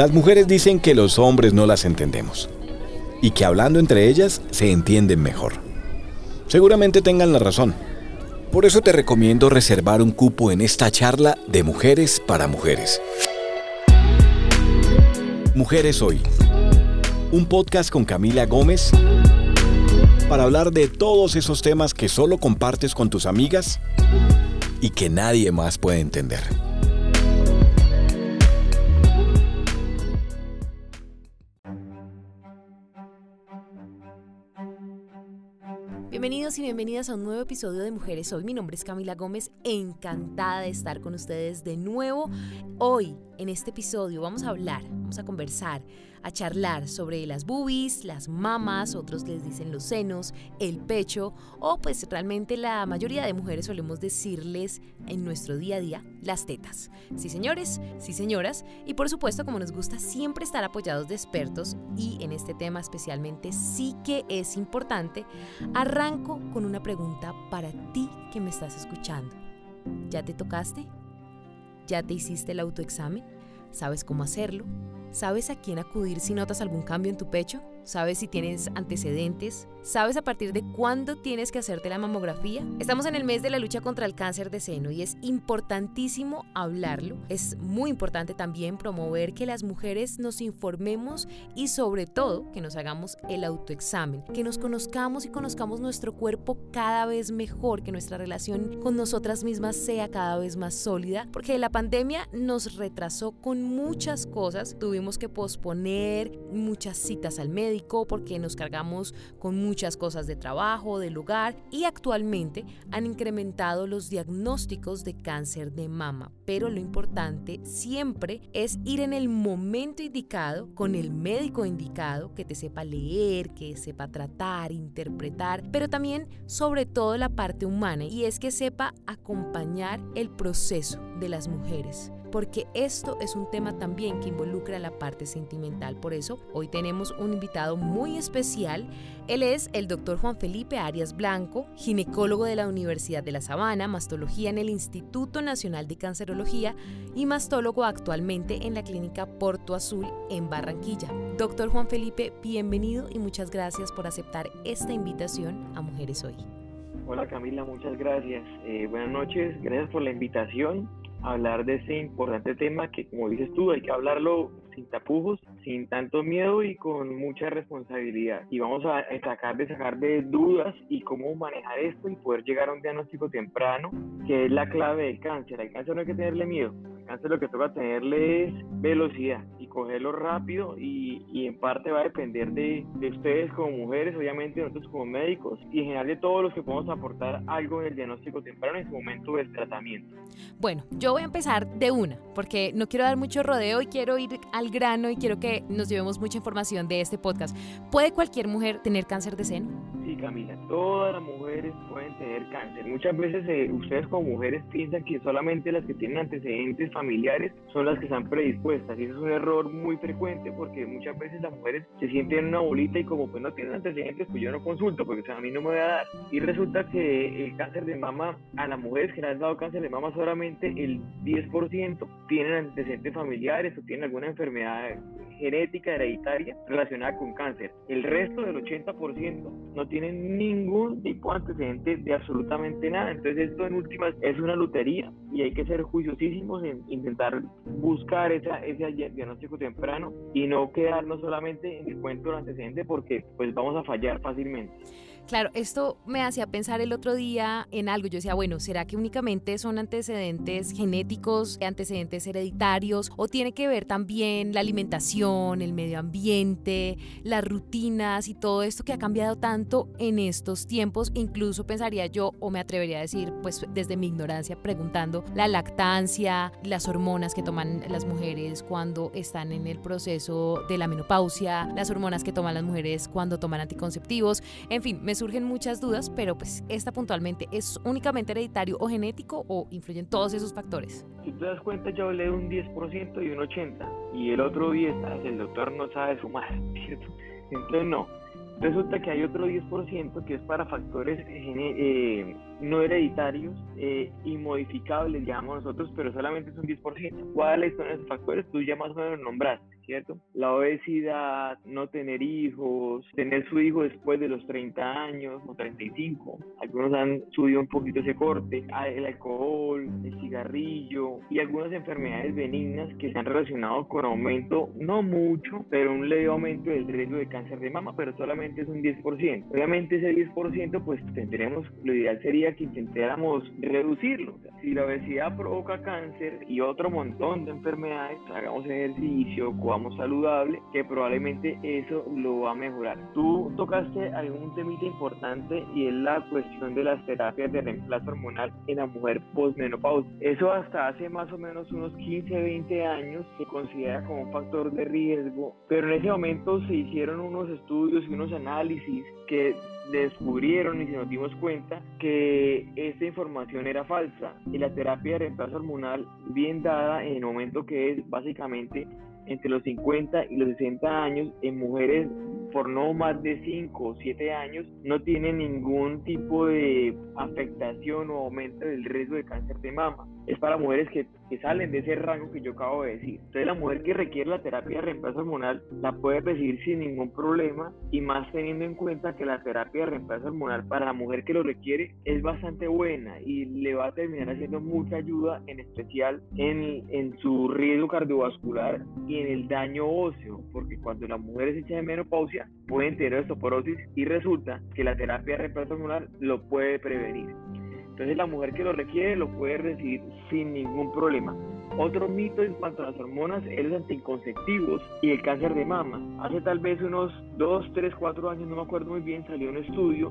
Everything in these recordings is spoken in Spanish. Las mujeres dicen que los hombres no las entendemos y que hablando entre ellas se entienden mejor. Seguramente tengan la razón. Por eso te recomiendo reservar un cupo en esta charla de Mujeres para Mujeres. Mujeres Hoy, un podcast con Camila Gómez para hablar de todos esos temas que solo compartes con tus amigas y que nadie más puede entender. Bienvenidos y bienvenidas a un nuevo episodio de Mujeres Hoy. Mi nombre es Camila Gómez, encantada de estar con ustedes de nuevo. Hoy, en este episodio, vamos a charlar sobre las boobies, las mamas, otros les dicen los senos, el pecho, o pues realmente la mayoría de mujeres solemos decirles en nuestro día a día las tetas. Sí, señores, sí, señoras, y por supuesto, como nos gusta siempre estar apoyados de expertos, y en este tema especialmente sí que es importante, arranco con una pregunta para ti que me estás escuchando. ¿Ya te tocaste? ¿Ya te hiciste el autoexamen? ¿Sabes cómo hacerlo? ¿Sabes a quién acudir si notas algún cambio en tu pecho? ¿Sabes si tienes antecedentes? ¿Sabes a partir de cuándo tienes que hacerte la mamografía? Estamos en el mes de la lucha contra el cáncer de seno y es importantísimo hablarlo. Es muy importante también promover que las mujeres nos informemos y sobre todo que nos hagamos el autoexamen, que nos conozcamos y conozcamos nuestro cuerpo cada vez mejor, que nuestra relación con nosotras mismas sea cada vez más sólida, porque la pandemia nos retrasó con muchas cosas. Tuvimos que posponer muchas citas al médico porque nos cargamos con muchas cosas de trabajo, del hogar, y actualmente han incrementado los diagnósticos de cáncer de mama. Pero lo importante siempre es ir en el momento indicado, con el médico indicado, que te sepa leer, que sepa tratar, interpretar, pero también sobre todo la parte humana, y es que sepa acompañar el proceso de las mujeres, porque esto es un tema también que involucra la parte sentimental. Por eso, hoy tenemos un invitado muy especial. Él es el doctor Juan Felipe Arias Blanco, ginecólogo de la Universidad de La Sabana, mastología en el Instituto Nacional de Cancerología y mastólogo actualmente en la Clínica Porto Azul en Barranquilla. Doctor Juan Felipe, bienvenido y muchas gracias por aceptar esta invitación a Mujeres Hoy. Hola Camila, muchas gracias. Buenas noches, gracias por la invitación. Hablar de ese importante tema que, como dices tú, hay que hablarlo sin tapujos, sin tanto miedo y con mucha responsabilidad. Y vamos a sacar de dudas y cómo manejar esto y poder llegar a un diagnóstico temprano, que es la clave del cáncer. Al cáncer no hay que tenerle miedo, al cáncer lo que toca tenerle es velocidad y cogerlo rápido, y en parte va a depender de ustedes como mujeres, obviamente nosotros como médicos y en general de todos los que podemos aportar algo en el diagnóstico temprano en su momento del tratamiento. Bueno, yo voy a empezar de una, porque no quiero dar mucho rodeo y quiero ir al grano y quiero que nos llevemos mucha información de este podcast. ¿Puede cualquier mujer tener cáncer de seno? Sí, Camila, todas las mujeres pueden tener cáncer. Muchas veces ustedes como mujeres piensan que solamente las que tienen antecedentes familiares son las que están predispuestas, y eso es un error muy frecuente, porque muchas veces las mujeres se sienten en una bolita y como pues no tienen antecedentes, pues yo no consulto porque a mí no me va a dar. Y resulta que el cáncer de mama, a las mujeres que le han dado cáncer de mama, solamente el 10% tienen antecedentes familiares o tienen alguna enfermedad genética hereditaria relacionada con cáncer. El resto del 80% no tienen ningún tipo de antecedente de absolutamente nada. Entonces esto en últimas es una lotería y hay que ser juiciosísimos en intentar buscar ese diagnóstico temprano y no quedarnos solamente en el cuento del antecedente, porque pues vamos a fallar fácilmente. Claro, esto me hacía pensar el otro día en algo. Yo decía, bueno, ¿será que únicamente son antecedentes genéticos, antecedentes hereditarios, o tiene que ver también la alimentación, el medio ambiente, las rutinas y todo esto que ha cambiado tanto en estos tiempos? Incluso pensaría yo, o me atrevería a decir, pues desde mi ignorancia, preguntando, la lactancia, las hormonas que toman las mujeres cuando están en el proceso de la menopausia, las hormonas que toman las mujeres cuando toman anticonceptivos, en fin, me surgen muchas dudas, pero pues esta puntualmente es únicamente hereditario o genético, o influyen todos esos factores. Si te das cuenta, yo hablé de un 10% y un 80%, y el otro 10% el doctor no sabe sumar, ¿cierto? Entonces no, resulta que hay otro 10% que es para factores no hereditarios y modificables, llamamos nosotros, pero solamente es un 10%. ¿Cuáles son esos factores? Tú ya más o menos nombraste, ¿cierto? La obesidad, no tener hijos, tener su hijo después de los 30 años o 35. Algunos han subido un poquito ese corte. El alcohol, el cigarrillo y algunas enfermedades benignas que se han relacionado con aumento, no mucho, pero un leve aumento del riesgo de cáncer de mama, pero solamente es un 10%. Obviamente ese 10% pues tendremos, lo ideal sería que intentáramos reducirlo. Si la obesidad provoca cáncer y otro montón de enfermedades, hagamos ejercicio, comamos saludable, que probablemente eso lo va a mejorar. Tú tocaste algún temita importante y es la cuestión de las terapias de reemplazo hormonal en la mujer postmenopausa. Eso hasta hace más o menos unos 15-20 años se considera como un factor de riesgo, pero en ese momento se hicieron unos estudios y unos análisis que descubrieron y nos dimos cuenta que esta información era falsa, y la terapia de reemplazo hormonal bien dada en el momento que es básicamente entre los 50 y los 60 años en mujeres por no más de 5 o 7 años no tiene ningún tipo de afectación o aumento del riesgo de cáncer de mama. Es para mujeres que salen de ese rango que yo acabo de decir. Entonces la mujer que requiere la terapia de reemplazo hormonal la puede recibir sin ningún problema, y más teniendo en cuenta que la terapia de reemplazo hormonal para la mujer que lo requiere es bastante buena y le va a terminar haciendo mucha ayuda, en especial en su riesgo cardiovascular y en el daño óseo, porque cuando la mujer se echa de menopausia pueden tener osteoporosis y resulta que la terapia de reemplazo hormonal lo puede prevenir. Entonces la mujer que lo requiere lo puede recibir sin ningún problema. Otro mito en cuanto a las hormonas es los anticonceptivos y el cáncer de mama. Hace tal vez unos 2, 3, 4 años, no me acuerdo muy bien, salió un estudio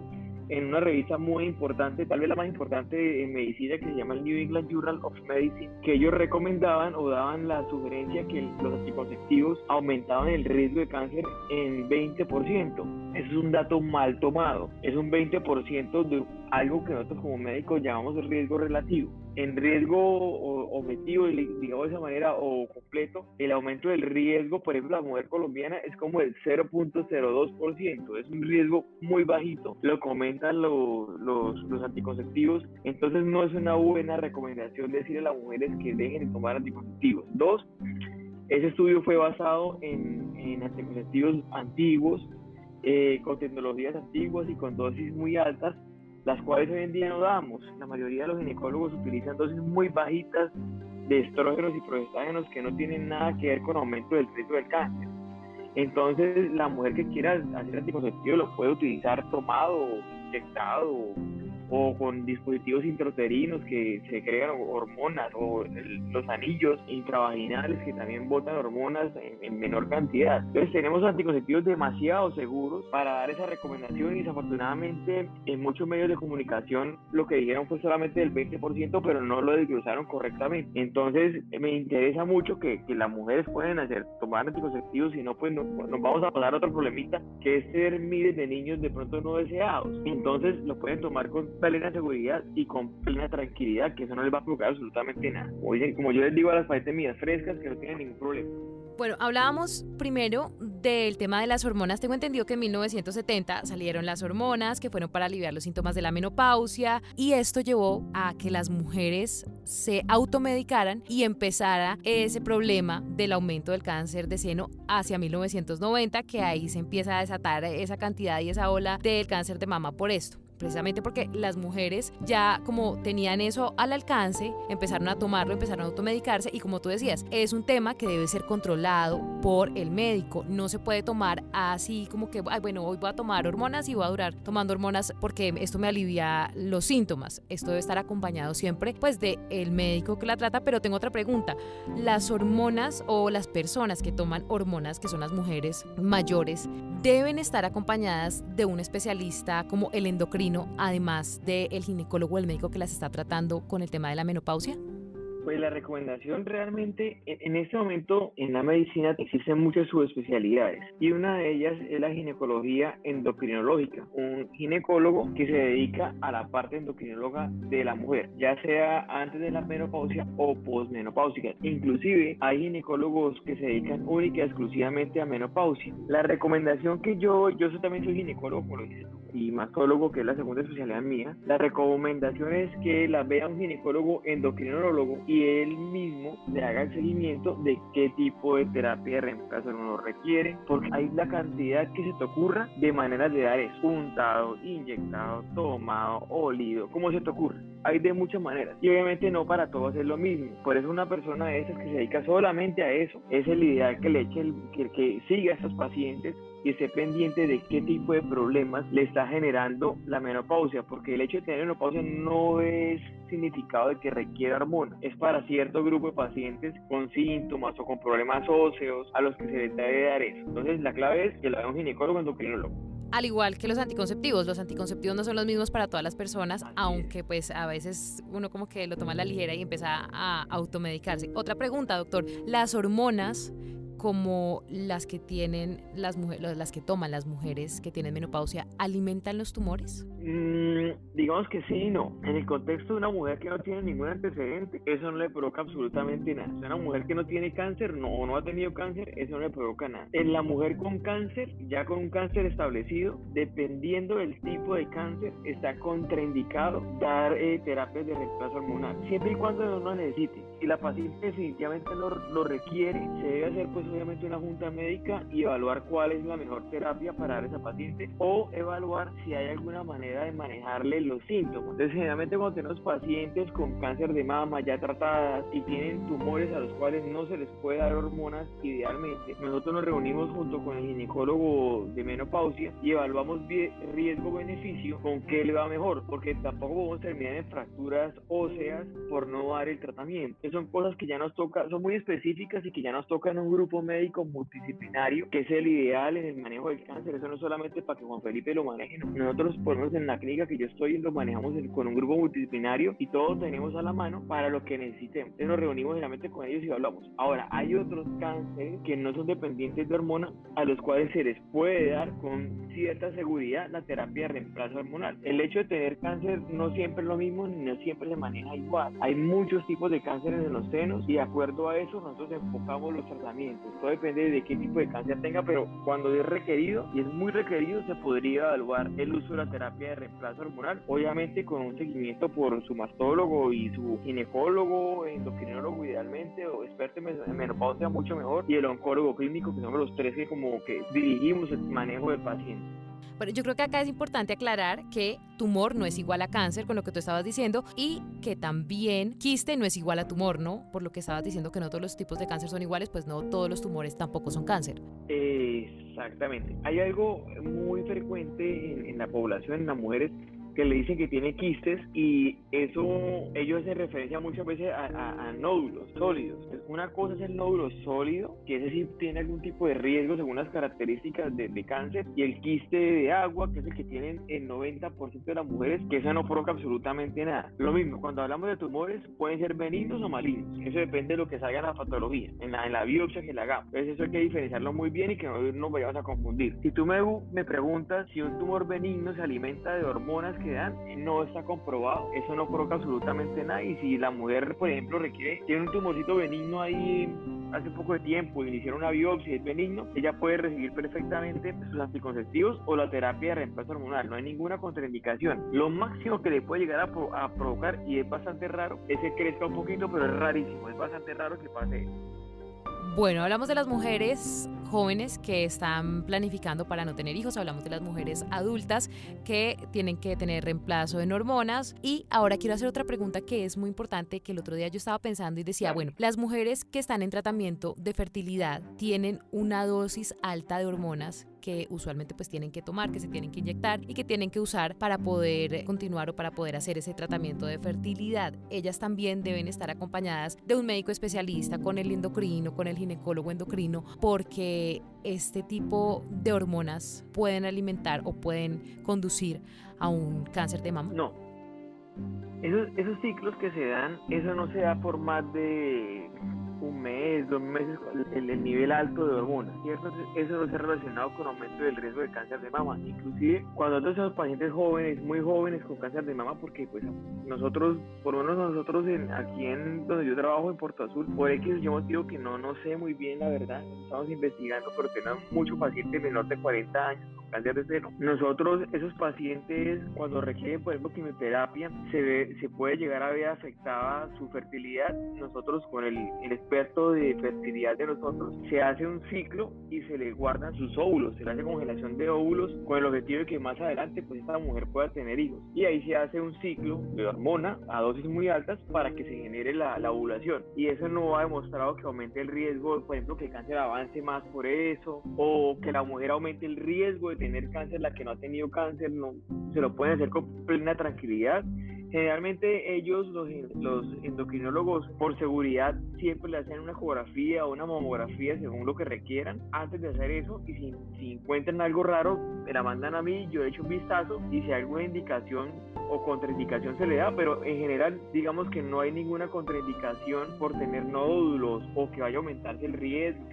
en una revista muy importante, tal vez la más importante en medicina, que se llama el New England Journal of Medicine, que ellos recomendaban o daban la sugerencia que los anticonceptivos aumentaban el riesgo de cáncer en 20%. Eso es un dato mal tomado, es un 20% de algo que nosotros como médicos llamamos riesgo relativo. En riesgo objetivo, digamos de esa manera, o completo, el aumento del riesgo, por ejemplo, la mujer colombiana es como el 0.02%, es un riesgo muy bajito, lo comentan los anticonceptivos. Entonces no es una buena recomendación decirle a las mujeres que dejen de tomar anticonceptivos. 2, ese estudio fue basado en anticonceptivos antiguos, con tecnologías antiguas y con dosis muy altas, las cuales hoy en día no damos. La mayoría de los ginecólogos utilizan dosis muy bajitas de estrógenos y progestágenos que no tienen nada que ver con aumento del riesgo del cáncer. Entonces la mujer que quiera hacer anticonceptivo lo puede utilizar tomado, inyectado o con dispositivos intrauterinos que secretan hormonas, o los anillos intravaginales que también botan hormonas en menor cantidad. Entonces tenemos anticonceptivos demasiado seguros para dar esa recomendación, y desafortunadamente en muchos medios de comunicación lo que dijeron fue solamente del 20%, pero no lo desglosaron correctamente. Entonces me interesa mucho que las mujeres pueden tomar anticonceptivos, si no pues nos vamos a pasar otro problemita, que es tener miles de niños de pronto no deseados. Entonces lo pueden tomar con plena seguridad y con plena tranquilidad, que eso no les va a provocar absolutamente nada. Oye, como yo les digo a las pacientes mías, frescas, que no tienen ningún problema. Bueno, hablábamos primero del tema de las hormonas. Tengo entendido que en 1970 salieron las hormonas que fueron para aliviar los síntomas de la menopausia, y esto llevó a que las mujeres se automedicaran y empezara ese problema del aumento del cáncer de seno hacia 1990, que ahí se empieza a desatar esa cantidad y esa ola del cáncer de mama por esto. Precisamente porque las mujeres ya como tenían eso al alcance, empezaron a tomarlo, empezaron a automedicarse, y como tú decías, es un tema que debe ser controlado por el médico. No se puede tomar así como que, ay, bueno, hoy voy a tomar hormonas y voy a durar tomando hormonas porque esto me alivia los síntomas. Esto debe estar acompañado siempre pues del médico que la trata. Pero tengo otra pregunta. ¿Las hormonas o las personas que toman hormonas, que son las mujeres mayores, deben estar acompañadas de un especialista como el endocrino, además del ginecólogo o el médico que las está tratando con el tema de la menopausia? Pues la recomendación realmente, en este momento en la medicina existen muchas subespecialidades, y una de ellas es la ginecología endocrinológica, un ginecólogo que se dedica a la parte endocrinóloga de la mujer, ya sea antes de la menopausia o posmenopáusica. Inclusive hay ginecólogos que se dedican única y exclusivamente a menopausia. La recomendación que yo también soy ginecólogo, como lo dices tú, y mastólogo, que es la segunda especialidad mía, la recomendación es que la vea un ginecólogo endocrinólogo y él mismo le haga el seguimiento de qué tipo de terapia de reemplazo uno requiere, porque hay la cantidad que se te ocurra de maneras de dar: es untado, inyectado, tomado, olido, como se te ocurra. Hay de muchas maneras y obviamente no para todos es lo mismo. Por eso una persona de esas que se dedica solamente a eso, es el ideal que le eche que siga a esos pacientes y esté pendiente de qué tipo de problemas le está generando la menopausia, porque el hecho de tener menopausia no es significado de que requiera hormona, es para cierto grupo de pacientes con síntomas o con problemas óseos a los que se les debe dar eso. Entonces la clave es que lo haga un ginecólogo endocrinólogo. Al igual que los anticonceptivos no son los mismos para todas las personas, aunque pues a veces uno como que lo toma a la ligera y empieza a automedicarse. Otra pregunta, doctor, las hormonas como las que tienen las mujeres, las que toman las mujeres que tienen menopausia, ¿alimentan los tumores? Digamos que sí y no. En el contexto de una mujer que no tiene ningún antecedente, eso no le provoca absolutamente nada. O sea, una mujer que no tiene cáncer, no ha tenido cáncer, eso no le provoca nada. En la mujer con cáncer, ya con un cáncer establecido, dependiendo del tipo de cáncer, está contraindicado dar terapias de reemplazo hormonal, siempre y cuando uno necesite. Si la paciente definitivamente lo requiere, se debe hacer pues obviamente una junta médica y evaluar cuál es la mejor terapia para dar a esa paciente, o evaluar si hay alguna manera de manejarle los síntomas. Entonces generalmente cuando tenemos pacientes con cáncer de mama ya tratadas y tienen tumores a los cuales no se les puede dar hormonas idealmente, nosotros nos reunimos junto con el ginecólogo de menopausia y evaluamos riesgo-beneficio con qué le va mejor, porque tampoco podemos terminar en fracturas óseas por no dar el tratamiento. Son cosas que ya nos toca, son muy específicas y que ya nos tocan un grupo médico multidisciplinario, que es el ideal en el manejo del cáncer. Eso no es solamente para que Juan Felipe lo maneje, ¿no? Nosotros ponemos en la clínica que yo estoy, lo manejamos con un grupo multidisciplinario y todos tenemos a la mano para lo que necesitemos. Entonces nos reunimos generalmente con ellos y hablamos. Ahora, hay otros cánceres que no son dependientes de hormonas, a los cuales se les puede dar con cierta seguridad la terapia de reemplazo hormonal. El hecho de tener cáncer no siempre es lo mismo, no siempre se maneja igual. Hay muchos tipos de cánceres en los senos y de acuerdo a eso nosotros enfocamos los tratamientos. Todo depende de qué tipo de cáncer tenga, pero cuando es requerido y es muy requerido, se podría evaluar el uso de la terapia de reemplazo hormonal, obviamente con un seguimiento por su mastólogo y su ginecólogo, endocrinólogo idealmente, o experto en menopausia mucho mejor, y el oncólogo clínico, que son los tres que como que dirigimos el manejo del paciente. Bueno, yo creo que acá es importante aclarar que tumor no es igual a cáncer, con lo que tú estabas diciendo, y que también quiste no es igual a tumor, ¿no? Por lo que estabas diciendo que no todos los tipos de cáncer son iguales, pues no todos los tumores tampoco son cáncer. Exactamente. Hay algo muy frecuente en la población, en las mujeres, que le dicen que tiene quistes, y eso ellos hacen referencia muchas veces a nódulos sólidos. Una cosa es el nódulo sólido, que ese sí tiene algún tipo de riesgo según las características de cáncer, y el quiste de agua, que es el que tienen el 90% de las mujeres, que eso no provoca absolutamente nada. Lo mismo, cuando hablamos de tumores, pueden ser benignos o malignos, eso depende de lo que salga en la patología, en la biopsia que la hagamos. Entonces eso hay que diferenciarlo muy bien y que no nos vayamos a confundir. Si tú me preguntas si un tumor benigno se alimenta de hormonas que dan, no está comprobado, eso no provoca absolutamente nada. Y si la mujer, por ejemplo, tiene un tumorcito benigno ahí hace poco de tiempo y le hicieron una biopsia y es benigno, ella puede recibir perfectamente sus anticonceptivos o la terapia de reemplazo hormonal, no hay ninguna contraindicación. Lo máximo que le puede llegar a provocar, y es bastante raro, es que crezca un poquito, pero es rarísimo, es bastante raro que pase eso. Bueno, hablamos de las mujeres jóvenes que están planificando para no tener hijos, hablamos de las mujeres adultas que tienen que tener reemplazo en hormonas, y ahora quiero hacer otra pregunta que es muy importante, que el otro día yo estaba pensando y decía, bueno, las mujeres que están en tratamiento de fertilidad tienen una dosis alta de hormonas que usualmente pues tienen que tomar, que se tienen que inyectar y que tienen que usar para poder continuar o para poder hacer ese tratamiento de fertilidad. Ellas también deben estar acompañadas de un médico especialista, con el endocrino, con el ginecólogo endocrino, porque este tipo de hormonas pueden alimentar o pueden conducir a un cáncer de mama. No. Esos ciclos que se dan, eso no se da por más de un mes, 2 meses, el nivel alto de hormonas, ¿cierto? Eso no está relacionado con aumento del riesgo de cáncer de mama. Inclusive, cuando nosotros somos pacientes jóvenes, muy jóvenes con cáncer de mama, porque pues nosotros, por lo menos nosotros aquí en donde yo trabajo, en Porto Azul, por X yo motivo que no sé muy bien la verdad, estamos investigando, pero tenemos muchos pacientes menores de 40 años cáncer de seno. Nosotros, esos pacientes, cuando requieren, por ejemplo, quimioterapia, se puede llegar a ver afectada su fertilidad. Nosotros, con el experto de fertilidad de nosotros, se hace un ciclo y se le guardan sus óvulos, se le hace congelación de óvulos con el objetivo de que más adelante, pues, esta mujer pueda tener hijos. Y ahí se hace un ciclo de hormona a dosis muy altas para que se genere la ovulación. Y eso no ha demostrado que aumente el riesgo, por ejemplo, que el cáncer avance más por eso, o que la mujer aumente el riesgo de tener cáncer, la que no ha tenido cáncer, no se lo pueden hacer con plena tranquilidad. Generalmente ellos, los endocrinólogos, por seguridad siempre le hacen una ecografía o una mamografía según lo que requieran antes de hacer eso, y si encuentran algo raro, me la mandan a mí, yo le echo un vistazo y si hay alguna indicación o contraindicación se le da, pero en general digamos que no hay ninguna contraindicación por tener nódulos o que vaya a aumentarse el riesgo,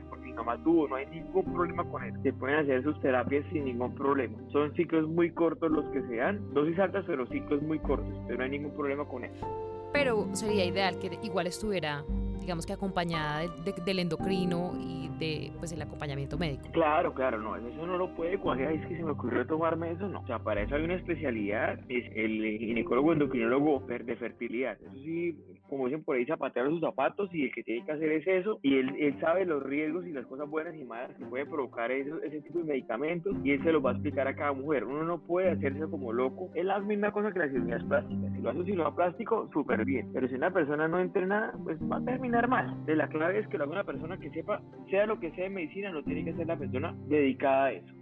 no hay ningún problema con eso. Se pueden hacer sus terapias sin ningún problema. Son ciclos muy cortos los que se dan, dosis altas, pero ciclos muy cortos, pero no hay ningún problema con eso. Pero sería ideal que igual estuviera, digamos que acompañada del endocrino y de, pues, el acompañamiento médico. Claro, no, eso no lo puede cuajar, es que se me ocurrió tomarme eso, no. O sea, para eso hay una especialidad, es el ginecólogo endocrinólogo de fertilidad. Eso sí, como dicen por ahí, zapatear sus zapatos, y el que tiene que hacer es eso, y él sabe los riesgos y las cosas buenas y malas que puede provocar ese tipo de medicamentos, y él se los va a explicar a cada mujer. Uno no puede hacerse como loco. Es la misma cosa que las cirugías plásticas. Si lo hace un cirujano plástico, súper bien, pero si una persona no entrena, pues va a terminar mal. La clave es que lo haga una persona que sepa, sea lo que sea de medicina, no tiene que ser la persona dedicada a eso.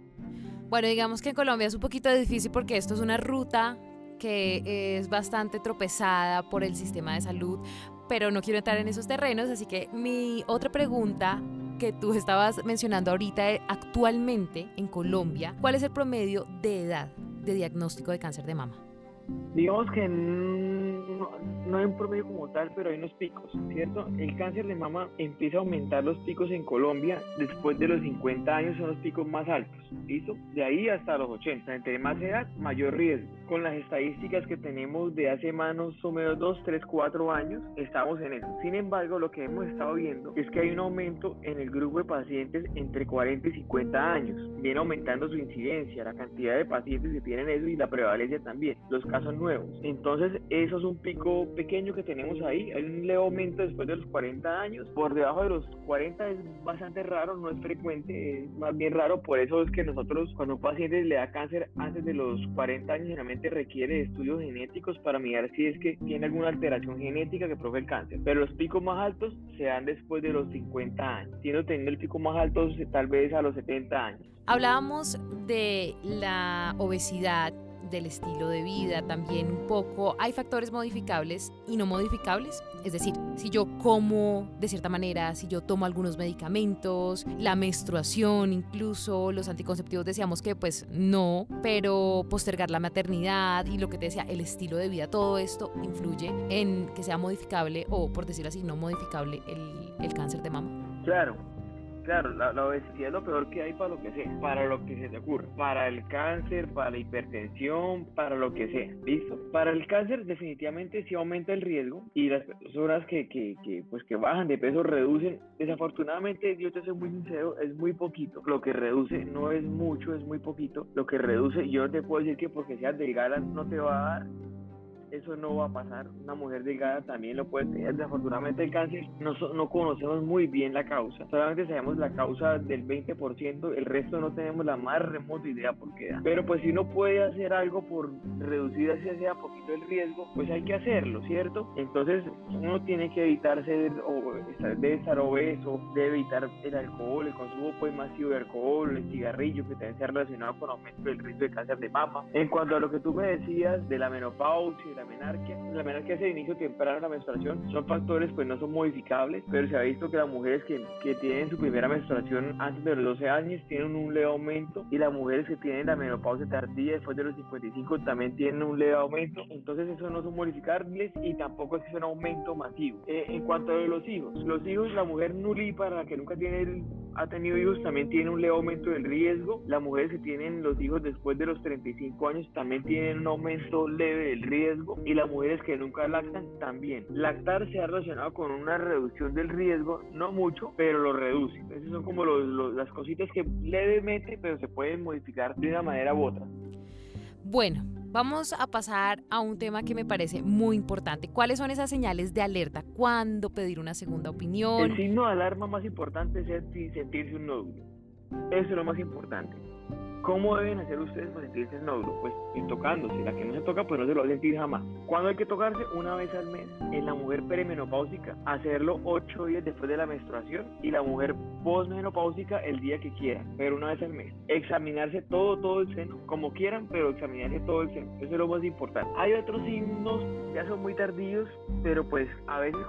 Bueno, digamos que en Colombia es un poquito difícil porque esto es una ruta que es bastante tropezada por el sistema de salud, pero no quiero entrar en esos terrenos, así que mi otra pregunta que tú estabas mencionando ahorita, actualmente en Colombia, ¿cuál es el promedio de edad de diagnóstico de cáncer de mama? Digamos que no hay un promedio como tal, pero hay unos picos, ¿cierto? El cáncer de mama empieza a aumentar los picos en Colombia después de los 50 años, son los picos más altos, ¿listo? De ahí hasta los 80, entre más edad, mayor riesgo. Con las estadísticas que tenemos de hace más o menos 2, 3, 4 años, estamos en eso. Sin embargo, lo que hemos estado viendo es que hay un aumento en el grupo de pacientes entre 40 y 50 años. Viene aumentando su incidencia, la cantidad de pacientes que tienen eso y la prevalencia también, los casos nuevos. Entonces, eso es un pico pequeño que tenemos ahí. Hay un leve aumento después de los 40 años. Por debajo de los 40 es bastante raro, no es frecuente, es más bien raro. Por eso es que nosotros, cuando un paciente le da cáncer antes de los 40 años, generalmente requiere estudios genéticos para mirar si es que tiene alguna alteración genética que provoque el cáncer, pero los picos más altos se dan después de los 50 años, siendo teniendo el pico más alto tal vez a los 70 años. Hablábamos de la obesidad, del estilo de vida también un poco. ¿Hay factores modificables y no modificables? Es decir, si yo como de cierta manera, si yo tomo algunos medicamentos, la menstruación incluso, los anticonceptivos decíamos que pues no, pero postergar la maternidad y lo que te decía, el estilo de vida, todo esto influye en que sea modificable o, por decirlo así, no modificable el cáncer de mama. Claro, la obesidad es lo peor que hay para lo que sea, para lo que se te ocurra, para el cáncer, para la hipertensión, para lo que sea, ¿listo? Para el cáncer definitivamente sí aumenta el riesgo, y las personas que bajan de peso reducen, desafortunadamente, yo te soy muy sincero, es muy poquito, lo que reduce, no es mucho, es muy poquito, lo que reduce. Yo no te puedo decir que porque seas delgada no te va a dar, eso no va a pasar, una mujer delgada también lo puede tener. Desafortunadamente el cáncer no conocemos muy bien la causa, solamente sabemos la causa del 20%, el resto no tenemos la más remota idea por qué da, pero pues si uno puede hacer algo por reducir así sea poquito el riesgo, pues hay que hacerlo, ¿cierto? Entonces uno tiene que evitar estar obeso, debe evitar el alcohol, el consumo pues masivo de alcohol, el cigarrillo, que también se ha relacionado con aumento del riesgo de cáncer de mama. En cuanto a lo que tú me decías de la menopausia, la menarquia es el inicio temprano de la menstruación, son factores pues no son modificables, pero se ha visto que las mujeres que tienen su primera menstruación antes de los 12 años tienen un leve aumento, y las mujeres que tienen la menopausia tardía después de los 55 también tienen un leve aumento. Entonces eso no son modificables y tampoco es que sea un aumento masivo. En cuanto a los hijos, la mujer nulípara, la que nunca ha tenido hijos, también tiene un leve aumento del riesgo. Las mujeres que tienen los hijos después de los 35 años también tienen un aumento leve del riesgo. riesgo, y las mujeres que nunca lactan también. Lactar se ha relacionado con una reducción del riesgo, no mucho, pero lo reduce. Esas son como las cositas que levemente, pero se pueden modificar de una manera u otra. Bueno, vamos a pasar a un tema que me parece muy importante. ¿Cuáles son esas señales de alerta? ¿Cuándo pedir una segunda opinión? El signo de alarma más importante es sentirse un nódulo. Eso es lo más importante. ¿Cómo deben hacer ustedes para sentirse el nódulo? Pues tocándose. La que no se toca, pues no se lo va a sentir jamás. ¿Cuándo hay que tocarse? Una vez al mes. En la mujer perimenopáusica, hacerlo 8 días después de la menstruación, y la mujer posmenopáusica el día que quiera, pero una vez al mes. Examinarse todo el seno, como quieran, pero examinarse todo el seno. Eso es lo más importante. Hay otros signos, ya son muy tardíos, pero pues a veces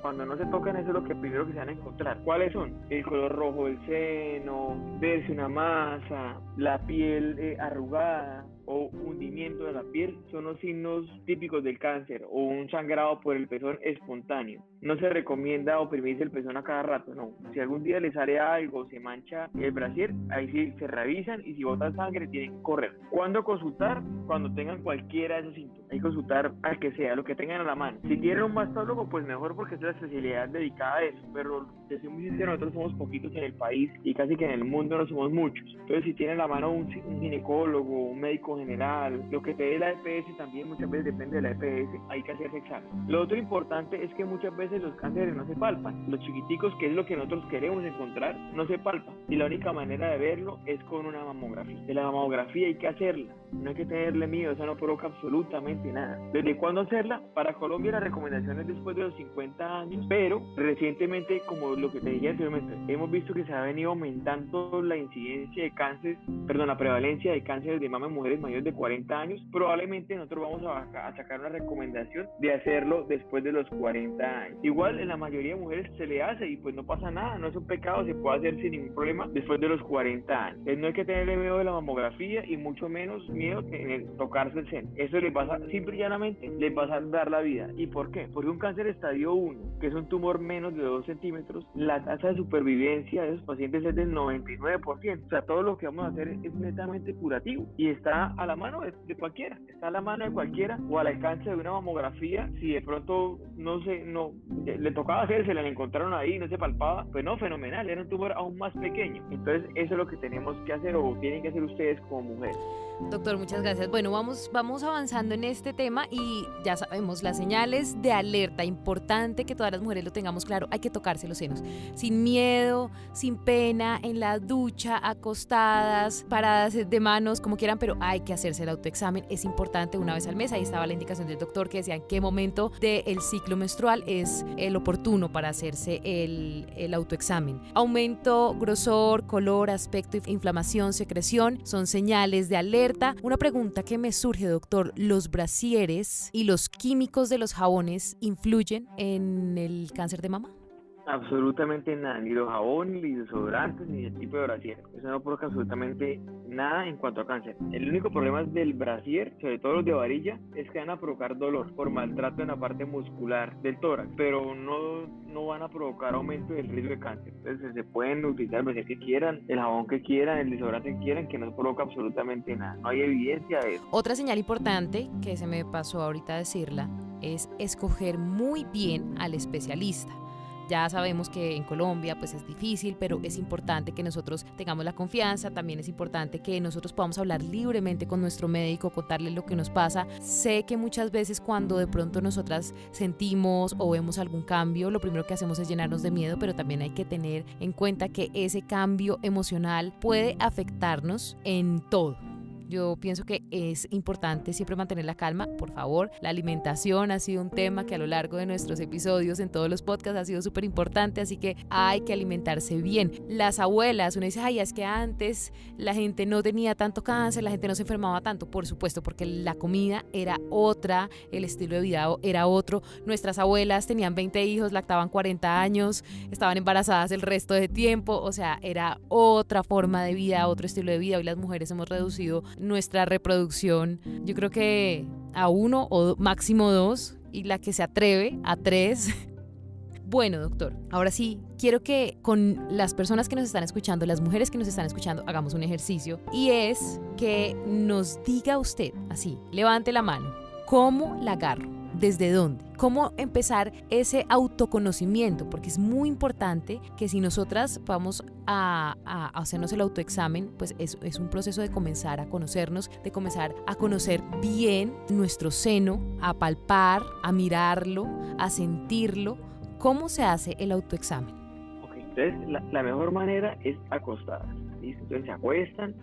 cuando no se tocan, eso es lo que primero que se van a encontrar. ¿Cuáles son? El color rojo del seno, verse una masa, la piel arrugada o hundimiento de la piel, son los signos típicos del cáncer, o un sangrado por el pezón espontáneo. No se recomienda oprimirse el pezón a cada rato, no. Si algún día le sale algo, se mancha el brasier, ahí sí se revisan, y si botan sangre tienen que correr. ¿Cuándo consultar? Cuando tengan cualquiera de esos síntomas. Hay que consultar al que sea, lo que tengan a la mano. Si tienen un mastólogo, pues mejor, porque es la especialidad dedicada a eso, pero te soy muy sincero, nosotros somos poquitos en el país y casi que en el mundo no somos muchos. Entonces si tienen a la mano un ginecólogo, un médico general, lo que te dé la EPS también muchas veces depende de la EPS, hay que hacerse examen. Lo otro importante es que muchas veces los cánceres no se palpan, los chiquiticos, que es lo que nosotros queremos encontrar, no se palpan, y la única manera de verlo es con una mamografía. De la mamografía hay que hacerla, no hay que tenerle miedo, esa no provoca absolutamente nada. ¿Desde cuándo hacerla? Para Colombia la recomendación es después de los 50 años, pero recientemente, como lo que te dije anteriormente, hemos visto que se ha venido aumentando la incidencia de cáncer, perdón, la prevalencia de cánceres de mama en mujeres mayores de 40 años, probablemente nosotros vamos a sacar una recomendación de hacerlo después de los 40 años. Igual en la mayoría de mujeres se le hace y pues no pasa nada, no es un pecado, se puede hacer sin ningún problema después de los 40 años. Entonces no hay que tenerle miedo de la mamografía y mucho menos miedo de tocarse el seno. Eso le pasa, simple y llanamente, le pasa a dar la vida. ¿Y por qué? Porque un cáncer estadio 1, que es un tumor menos de 2 centímetros, la tasa de supervivencia de esos pacientes es del 99%. O sea, todo lo que vamos a hacer es netamente curativo y está a la mano de cualquiera, está a la mano de cualquiera, o al alcance de una mamografía. Si de pronto no le tocaba hacerse, la encontraron ahí, no se palpaba, pues no, fenomenal, era un tumor aún más pequeño. Entonces eso es lo que tenemos que hacer, o tienen que hacer ustedes como mujeres. Doctor, muchas gracias. Bueno, vamos avanzando en este tema, y ya sabemos las señales de alerta, importante que todas las mujeres lo tengamos claro, hay que tocarse los senos, sin miedo, sin pena, en la ducha, acostadas, paradas de manos, como quieran, pero hay que hacerse el autoexamen, es importante, una vez al mes. Ahí estaba la indicación del doctor que decía en qué momento del ciclo menstrual es el oportuno para hacerse el autoexamen. Aumento, grosor, color, aspecto, inflamación, secreción, son señales de alerta. Una pregunta que me surge, doctor, ¿los brasieres y los químicos de los jabones influyen en el cáncer de mama? Absolutamente nada, ni los jabones, ni los desodorantes, ni el tipo de brasier. Eso no provoca absolutamente nada en cuanto a cáncer. El único problema es del brasier, sobre todo los de varilla, es que van a provocar dolor por maltrato en la parte muscular del tórax, pero no van a provocar aumento del riesgo de cáncer. Entonces se pueden utilizar el brasier que quieran, el jabón que quieran, el desodorante que quieran, que no provoca absolutamente nada. No hay evidencia de eso. Otra señal importante que se me pasó ahorita a decirla es escoger muy bien al especialista. Ya sabemos que en Colombia pues es difícil, pero es importante que nosotros tengamos la confianza, también es importante que nosotros podamos hablar libremente con nuestro médico, contarle lo que nos pasa. Sé que muchas veces cuando de pronto nosotras sentimos o vemos algún cambio, lo primero que hacemos es llenarnos de miedo, pero también hay que tener en cuenta que ese cambio emocional puede afectarnos en todo. Yo pienso que es importante siempre mantener la calma, por favor. La alimentación ha sido un tema que a lo largo de nuestros episodios en todos los podcasts ha sido súper importante, así que hay que alimentarse bien. Las abuelas, uno dice, ay, es que antes la gente no tenía tanto cáncer, la gente no se enfermaba tanto. Por supuesto, porque la comida era otra, el estilo de vida era otro. Nuestras abuelas tenían 20 hijos, lactaban 40 años, estaban embarazadas el resto de tiempo, o sea, era otra forma de vida, otro estilo de vida. Hoy las mujeres hemos reducido nuestra reproducción, yo creo que a 1 o máximo 2, y la que se atreve a 3. Bueno, doctor, ahora sí, quiero que con las personas que nos están escuchando, las mujeres que nos están escuchando, hagamos un ejercicio, y es que nos diga usted, así, levante la mano, ¿Cómo la agarro? ¿Desde dónde? ¿Cómo empezar ese autoconocimiento? Porque es muy importante que si nosotras vamos a hacernos el autoexamen, pues es un proceso de comenzar a conocernos, de comenzar a conocer bien nuestro seno, a palpar, a mirarlo, a sentirlo. ¿Cómo se hace el autoexamen? Okay, entonces la mejor manera es acostadas. ¿Listo? Entonces se acuestan,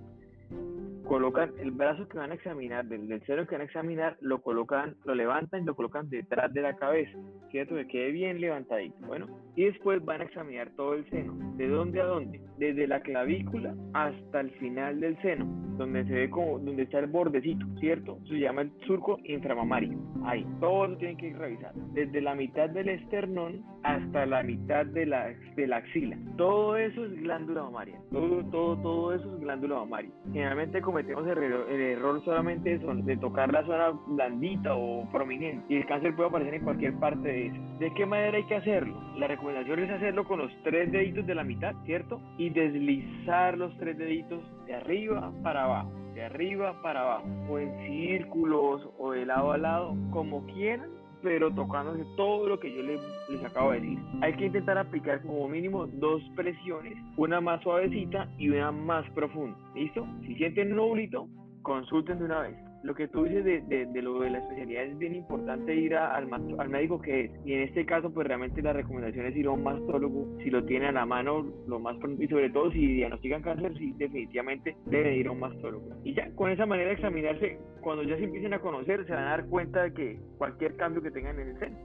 colocan el brazo que van a examinar, del seno que van a examinar, lo colocan, lo levantan y lo colocan detrás de la cabeza, ¿cierto? Que quede bien levantadito, bueno, y después van a examinar todo el seno, ¿de dónde a dónde? Desde la clavícula hasta el final del seno, donde se ve como, donde está el bordecito, ¿cierto? Se llama el surco inframamario, ahí, todo lo tienen que revisar, desde la mitad del esternón hasta la mitad de la axila, todo eso es glándula mamaria, todo eso es glándula mamaria. Generalmente cometemos el error solamente de tocar la zona blandita o prominente, y el cáncer puede aparecer en cualquier parte de eso. ¿De qué manera hay que hacerlo? La recomendación es hacerlo con los 3 deditos de la mitad, ¿cierto? Y deslizar los 3 deditos de arriba para abajo, de arriba para abajo, o en círculos o de lado a lado, como quieran, pero tocándose todo lo que yo les acabo de decir. Hay que intentar aplicar como mínimo 2 presiones, una más suavecita y una más profunda, ¿listo? Si sienten un nublito, consulten de una vez. Lo que tú dices de lo de la especialidad es bien importante, ir al médico que es, y en este caso pues realmente la recomendación es ir a un mastólogo, si lo tiene a la mano lo más pronto, y sobre todo si diagnostican cáncer, sí, definitivamente deben ir a un mastólogo. Y ya con esa manera de examinarse, cuando ya se empiecen a conocer, se van a dar cuenta de que cualquier cambio que tengan en el seno.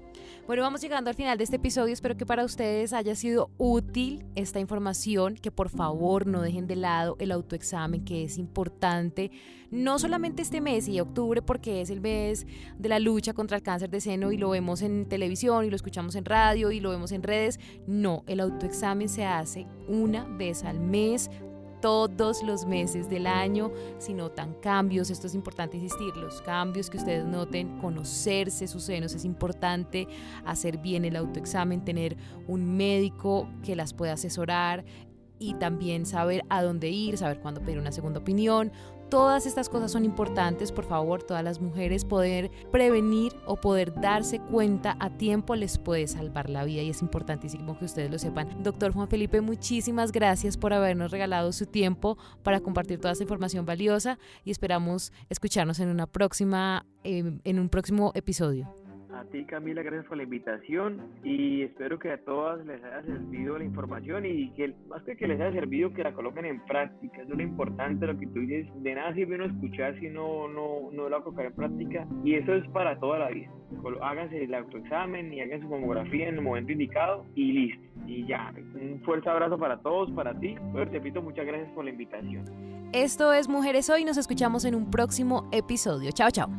Bueno, vamos llegando al final de este episodio, espero que para ustedes haya sido útil esta información, que por favor no dejen de lado el autoexamen, que es importante, no solamente este mes y octubre, porque es el mes de la lucha contra el cáncer de seno y lo vemos en televisión y lo escuchamos en radio y lo vemos en redes. No, el autoexamen se hace una vez al mes, todos los meses del año. Si notan cambios, esto es importante insistir, los cambios que ustedes noten, conocerse sus senos es importante, hacer bien el autoexamen, tener un médico que las pueda asesorar y también saber a dónde ir, saber cuándo pedir una segunda opinión. Todas estas cosas son importantes, por favor, todas las mujeres, poder prevenir o poder darse cuenta a tiempo les puede salvar la vida y es importantísimo que ustedes lo sepan. Doctor Juan Felipe, muchísimas gracias por habernos regalado su tiempo para compartir toda esta información valiosa y esperamos escucharnos en un próximo episodio. A ti, Camila, gracias por la invitación y espero que a todas les haya servido la información y que más que les haya servido, que la coloquen en práctica. Eso es lo importante, lo que tú dices, de nada sirve uno escuchar si no la colocar en práctica, y eso es para toda la vida. Háganse el autoexamen y hagan su mamografía en el momento indicado y listo. Y ya, un fuerte abrazo para todos, para ti. Pero te repito, muchas gracias por la invitación. Esto es Mujeres Hoy, nos escuchamos en un próximo episodio. Chao, chao.